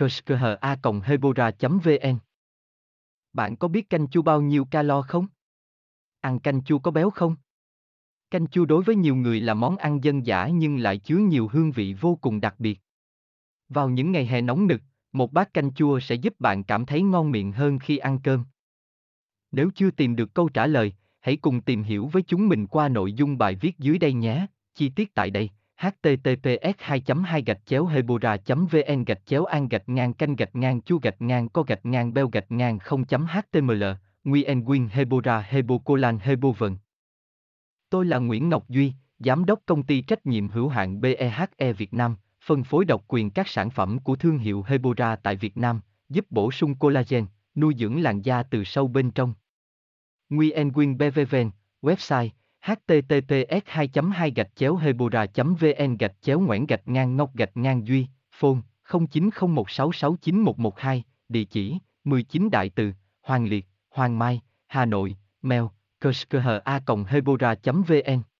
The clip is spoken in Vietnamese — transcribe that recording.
kushkha@hebora.vn. Bạn có biết canh chua bao nhiêu calo không? Ăn canh chua có béo không? Canh chua đối với nhiều người là món ăn dân dã nhưng lại chứa nhiều hương vị vô cùng đặc biệt. Vào những ngày hè nóng nực, một bát canh chua sẽ giúp bạn cảm thấy ngon miệng hơn khi ăn cơm. Nếu chưa tìm được câu trả lời, hãy cùng tìm hiểu với chúng mình qua nội dung bài viết dưới đây nhé. Chi tiết tại đây: https://hebora.vn/canh-chua-co-beo-0.html Nguyen Hebora Hebocolan Hebovn. Tôi là Nguyễn Ngọc Duy, Giám đốc Công ty Trách nhiệm hữu hạn BEHE Việt Nam, phân phối độc quyền các sản phẩm của thương hiệu Hebora tại Việt Nam, giúp bổ sung collagen, nuôi dưỡng làn da từ sâu bên trong. Nguyen BVVN, website https://hebora.vn/Nguyễn-Ngọc-Duy, phone 0901669112, địa chỉ 19 Đại Từ, Hoàng Liệt, Hoàng Mai, Hà Nội, mail kushkha@hebora.vn.